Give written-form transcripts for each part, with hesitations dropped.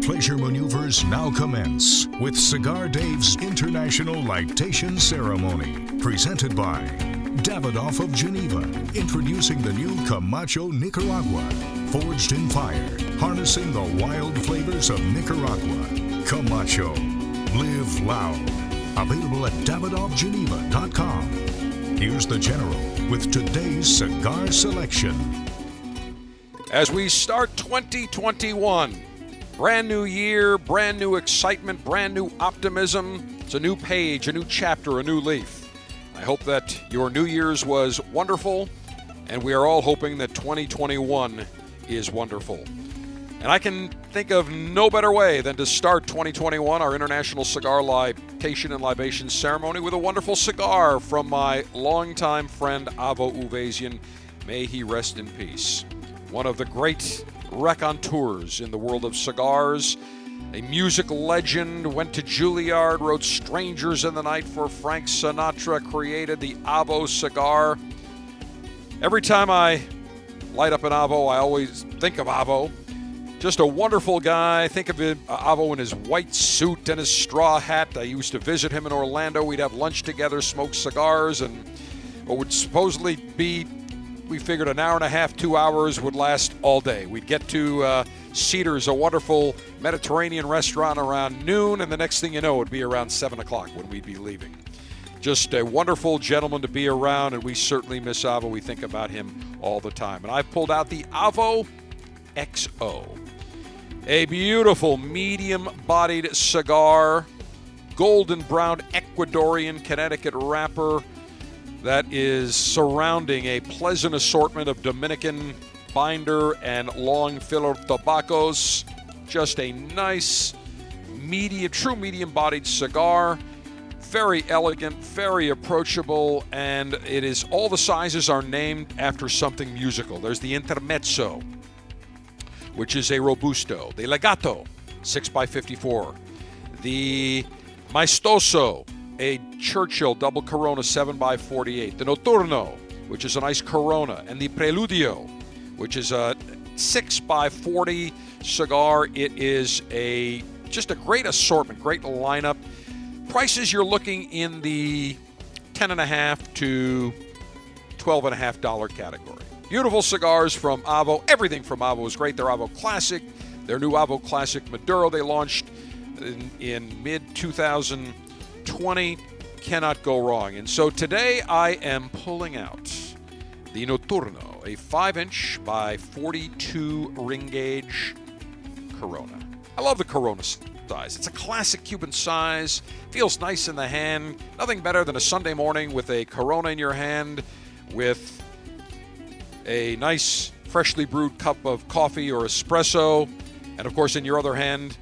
pleasure maneuvers now commence with Cigar Dave's International Lightation Ceremony, presented by Davidoff of Geneva, introducing the new Camacho Nicaragua, forged in fire, harnessing the wild flavors of Nicaragua. Camacho, live loud. Available at DavidoffGeneva.com. Here's the General with today's cigar selection. As we start 2021, brand new year, brand new excitement, brand new optimism. It's a new page, a new chapter, a new leaf. I hope that your New Year's was wonderful, and we are all hoping that 2021 is wonderful. And I can think of no better way than to start 2021, our International Cigar Lightation and Libation Ceremony, with a wonderful cigar from my longtime friend, Avo Uvezian. May he rest in peace. One of the great raconteurs in the world of cigars. A music legend, went to Juilliard, wrote Strangers in the Night for Frank Sinatra, created the Avo cigar. Every time I light up an Avo, I always think of Avo. Just a wonderful guy. Think of him, Avo in his white suit and his straw hat. I used to visit him in Orlando. We'd have lunch together, smoke cigars, and what would supposedly be, we figured, an hour and a half, 2 hours would last all day. We'd get to Cedars, a wonderful Mediterranean restaurant, around noon, and the next thing you know, it'd be around 7 o'clock when we'd be leaving. Just a wonderful gentleman to be around, and we certainly miss Avo. We think about him all the time. And I pulled out the Avo XO, a beautiful medium-bodied cigar, golden brown Ecuadorian Connecticut wrapper that is surrounding a pleasant assortment of Dominican binder and long filler tobaccos. Just a nice, medium, true medium-bodied cigar. Very elegant, very approachable, and it is, all the sizes are named after something musical. There's the Intermezzo, which is a Robusto. The Legato, 6x54. The Maestoso, a Churchill double Corona, 7x48. The Noturno, which is a nice Corona. And the Preludio, which is a 6x40 cigar. It is a just a great assortment, great lineup. Prices, you're looking in the $10.50 to $12.50 category. Beautiful cigars from Avo. Everything from Avo is great. Their Avo Classic, their new Avo Classic Maduro they launched in mid-2020. Cannot go wrong. And so today I am pulling out the Noturno, a 5-inch by 42 ring gauge Corona. I love the Corona size. It's a classic Cuban size. Feels nice in the hand. Nothing better than a Sunday morning with a Corona in your hand, with a nice freshly brewed cup of coffee or espresso, and of course in your other hand,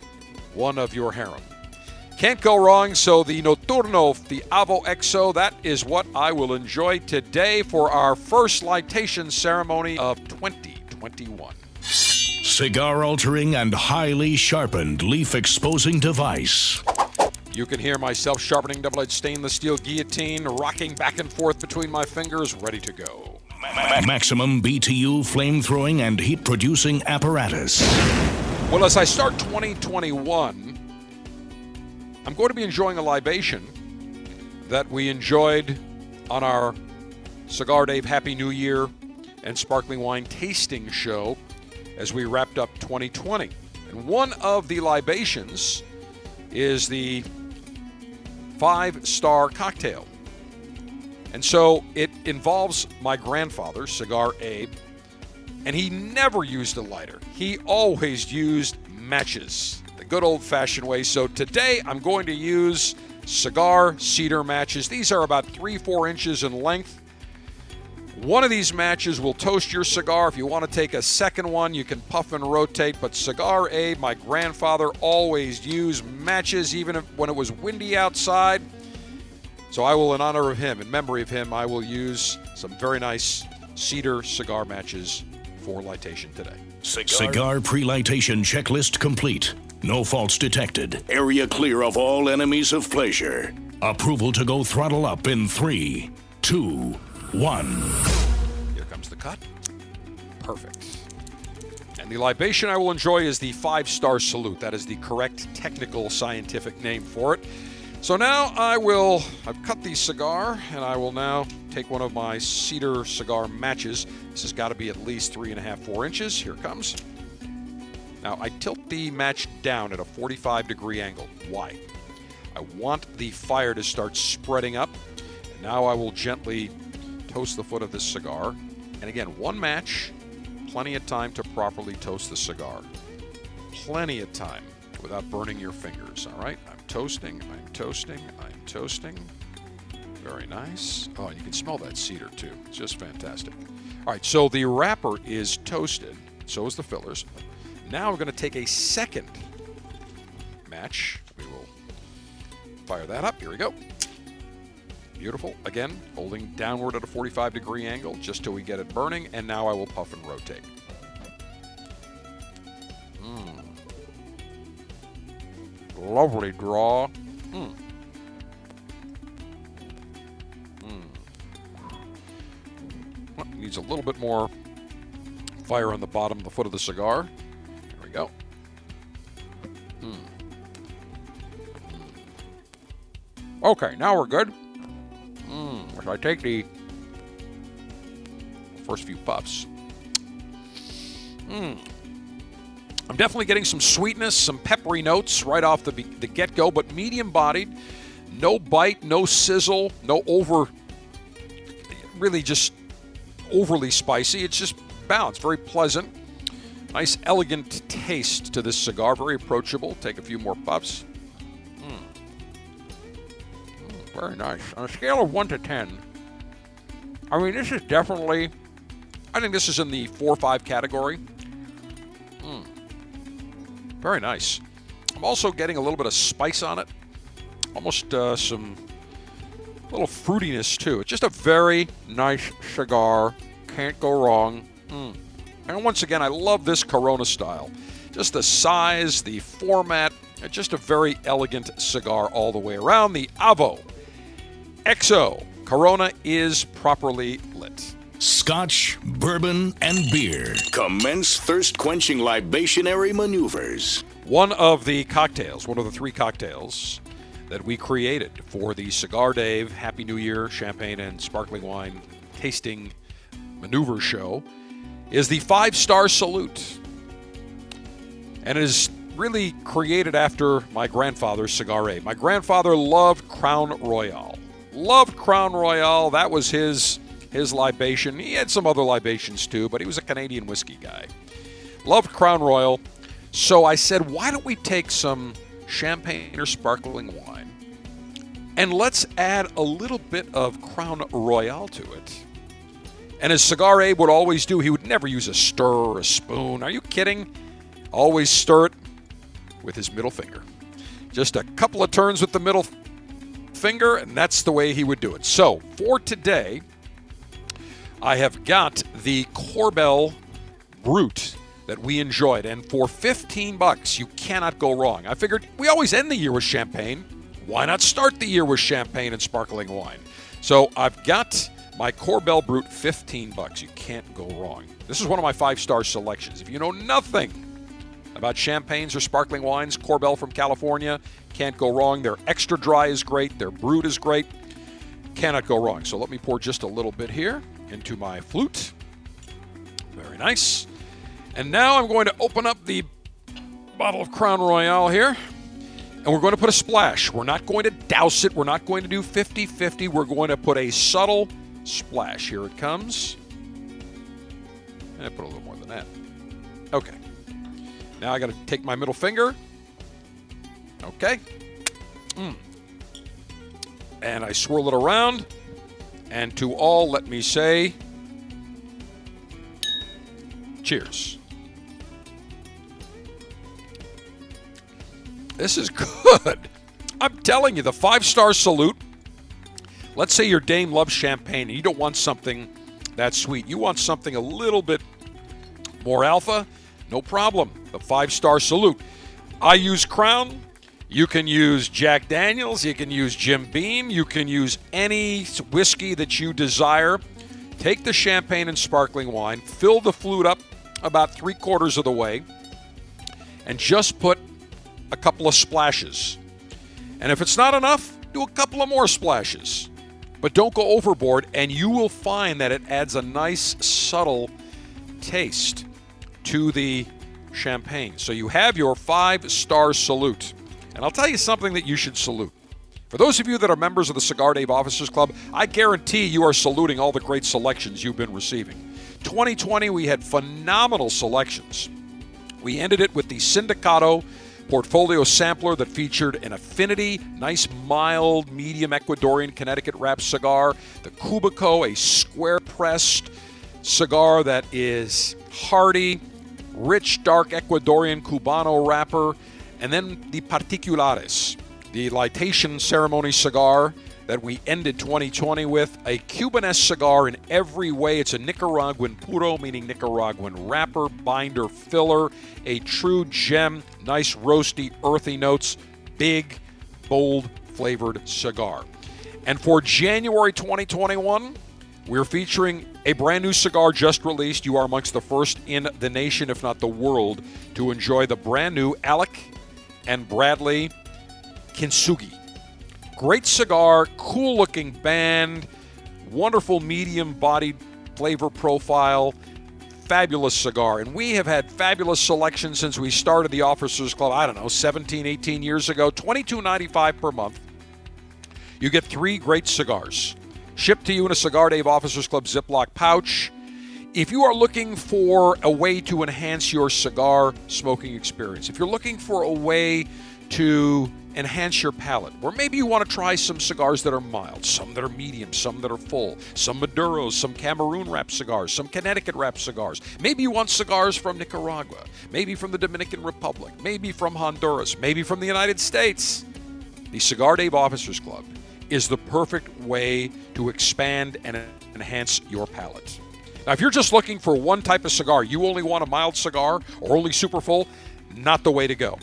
one of your harem. Can't go wrong. So the Noturno, the Avo XO, that is what I will enjoy today for our first lightation ceremony of 2021. Cigar-altering and highly sharpened leaf-exposing device. You can hear my self-sharpening double-edged stainless steel guillotine rocking back and forth between my fingers, ready to go. Maximum BTU flame-throwing and heat-producing apparatus. Well, as I start 2021, I'm going to be enjoying a libation that we enjoyed on our Cigar Dave Happy New Year and Sparkling Wine Tasting Show as we wrapped up 2020. And one of the libations is the 5-star cocktail. And so it involves my grandfather, Cigar Abe, and he never used a lighter. He always used matches. Good old-fashioned way. So today I'm going to use cigar cedar matches. These are about 3-4 inches in length. One of these matches will toast your cigar. If you want to take a second one, you can puff and rotate. But Cigar Abe, my grandfather, always used matches, even when it was windy outside. So I will, in honor of him, in memory of him, I will use some very nice cedar cigar matches for lightation today. Cigar pre-lightation checklist complete. No faults detected. Area clear of all enemies of pleasure. Approval to go throttle up in 3, 2, 1. Here comes the cut. Perfect. And the libation I will enjoy is the five-star salute. That is the correct technical scientific name for it. So now I've cut the cigar, and I will now take one of my cedar cigar matches. This has got to be at least 3.5, 4 inches. Here it comes. Now I tilt the match down at a 45 degree angle. Why? I want the fire to start spreading up. And now I will gently toast the foot of this cigar. And again, one match, plenty of time to properly toast the cigar. Plenty of time without burning your fingers, all right? I'm toasting, I'm toasting, I'm toasting. Very nice. Oh, and you can smell that cedar too. It's just fantastic. All right, so the wrapper is toasted. So is the fillers. Now we're gonna take a second match. We will fire that up. Here we go. Beautiful. Again, holding downward at a 45 degree angle just till we get it burning, and now I will puff and rotate. Lovely draw. Well, it needs a little bit more fire on the bottom of the foot of the cigar. There we go. Okay, now we're good. So I take the first few puffs. I'm definitely getting some sweetness, some peppery notes right off the get-go, but medium-bodied, no bite, no sizzle, really just overly spicy. It's just balanced, very pleasant, nice, elegant taste to this cigar, very approachable. Take a few more puffs. Very nice. On a scale of 1 to 10, I mean, this is definitely, I think this is in the 4 or 5 category. Very nice. I'm also getting a little bit of spice on it. Almost some little fruitiness, too. It's just a very nice cigar. Can't go wrong. And once again, I love this Corona style. Just the size, the format. Just a very elegant cigar all the way around. The Avo XO. Corona is properly lit. Scotch, bourbon, and beer. Commence thirst-quenching libationary maneuvers. One of the cocktails, one of the 3 cocktails that we created for the Cigar Dave Happy New Year Champagne and Sparkling Wine Tasting Maneuver Show is the 5-star salute. And it is really created after my grandfather's Cigar Abe. My grandfather loved Crown Royal. Loved Crown Royal. That was his libation. He had some other libations too, but he was a Canadian whiskey guy. Loved Crown Royal. So I said, why don't we take some champagne or sparkling wine and let's add a little bit of Crown Royal to it. And as Cigar Abe would always do, he would never use a stir or a spoon. Are you kidding? Always stir it with his middle finger. Just a couple of turns with the middle finger, and that's the way he would do it. So for today, I have got the Corbel Brut that we enjoyed, and for $15, you cannot go wrong. I figured we always end the year with champagne. Why not start the year with champagne and sparkling wine? So I've got my Corbel Brut, $15. You can't go wrong. This is one of my 5-star selections. If you know nothing about champagnes or sparkling wines, Corbel from California, can't go wrong. Their extra dry is great. Their brut is great. Cannot go wrong. So let me pour just a little bit here into my flute. Very nice. And now I'm going to open up the bottle of Crown Royal here, and we're going to put a splash. We're not going to douse it. We're not going to do 50-50. We're going to put a subtle splash. Here it comes. And I put a little more than that. Okay. Now I got to take my middle finger. Okay. And I swirl it around. And to all, let me say, cheers. This is good. I'm telling you, the 5-star salute. Let's say your dame loves champagne and you don't want something that sweet. You want something a little bit more alpha. No problem. The 5-star salute. I use Crown. You can use Jack Daniels. You can use Jim Beam. You can use any whiskey that you desire. Take the champagne and sparkling wine. Fill the flute up about three-quarters of the way and just put a couple of splashes. And if it's not enough, do a couple of more splashes. But don't go overboard, and you will find that it adds a nice, subtle taste to the champagne. So you have your five-star salute. And I'll tell you something that you should salute. For those of you that are members of the Cigar Dave Officers Club, I guarantee you are saluting all the great selections you've been receiving. 2020, we had phenomenal selections. We ended it with the Sindicato Portfolio Sampler that featured an Affinity, nice, mild, medium Ecuadorian Connecticut wrap cigar. The Cubico, a square-pressed cigar that is hearty, rich, dark Ecuadorian Cubano wrapper. And then the Particulares, the litation ceremony cigar that we ended 2020 with, a Cubanesque cigar in every way. It's a Nicaraguan puro, meaning Nicaraguan wrapper, binder, filler, a true gem, nice roasty, earthy notes, big, bold, flavored cigar. And for January 2021, we're featuring a brand new cigar just released. You are amongst the first in the nation, if not the world, to enjoy the brand new Alec and Bradley Kintsugi. Great cigar, cool-looking band, wonderful medium-bodied flavor profile, fabulous cigar. And we have had fabulous selections since we started the Officers Club, 17, 18 years ago, $22.95 per month. You get three great cigars shipped to you in a Cigar Dave Officers Club Ziploc pouch. If you are looking for a way to enhance your cigar smoking experience, if you're looking for a way to enhance your palate, or maybe you want to try some cigars that are mild, some that are medium, some that are full, some Maduros, some Cameroon wrap cigars, some Connecticut wrap cigars. Maybe you want cigars from Nicaragua, maybe from the Dominican Republic, maybe from Honduras, maybe from the United States. The Cigar Dave Officers Club is the perfect way to expand and enhance your palate. Now, if you're just looking for one type of cigar, you only want a mild cigar or only super full, not the way to go.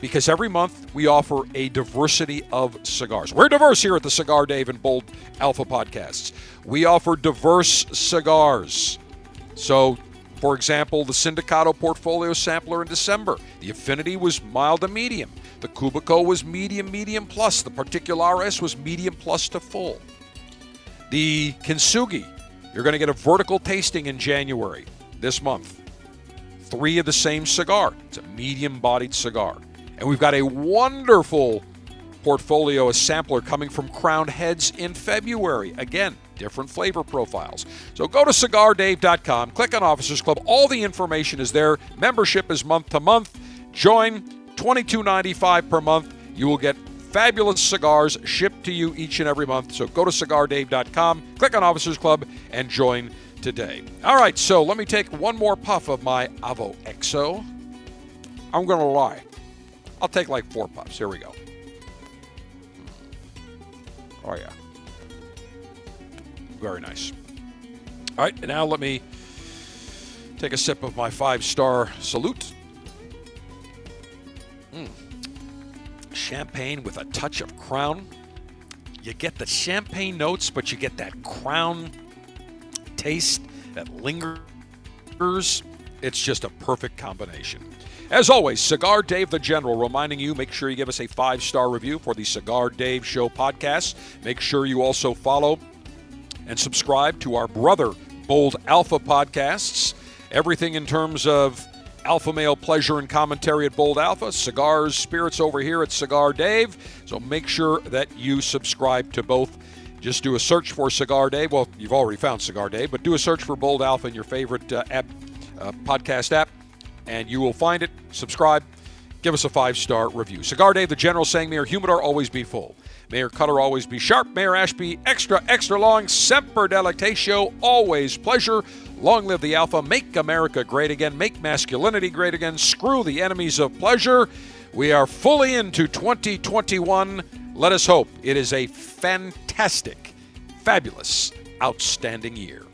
Because every month we offer a diversity of cigars. We're diverse here at the Cigar Dave and Bold Alpha Podcasts. We offer diverse cigars. So, for example, the Sindicato Portfolio Sampler in December. The Affinity was mild to medium. The Cubico was medium, medium plus. The Particulares was medium plus to full. The Kintsugi, you're going to get a vertical tasting in January this month. Three of the same cigar. It's a medium-bodied cigar. And we've got a wonderful portfolio, a sampler coming from Crown Heads in February. Again, different flavor profiles. So go to CigarDave.com, click on Officers Club. All the information is there. Membership is month to month. Join, $22.95 per month. You will get fabulous cigars shipped to you each and every month. So go to CigarDave.com, click on Officers Club, and join today. All right, so let me take one more puff of my Avo XO. I'm going to lie. I'll take like four puffs. Here we go. Oh, yeah. Very nice. All right, and now let me take a sip of my five-star salute. Champagne with a touch of Crown. You get the champagne notes, but you get that Crown taste that lingers. It's just a perfect combination. As always, Cigar Dave the General reminding you, make sure you give us a five-star review for the Cigar Dave Show podcast. Make sure you also follow and subscribe to our brother, Bold Alpha Podcasts. Everything in terms of alpha male pleasure and commentary at Bold Alpha, cigars, spirits over here at Cigar Dave. So make sure that you subscribe to both. Just do a search for Cigar Dave. Well, you've already found Cigar Dave, but do a search for Bold Alpha in your favorite podcast app. And you will find it. Subscribe. Give us a five-star review. Cigar Dave the General saying, Mayor Humidor, always be full. Mayor Cutter, always be sharp. Mayor Ashby, extra, extra long. Semper Delectatio, always pleasure. Long live the Alpha. Make America great again. Make masculinity great again. Screw the enemies of pleasure. We are fully into 2021. Let us hope it is a fantastic, fabulous, outstanding year.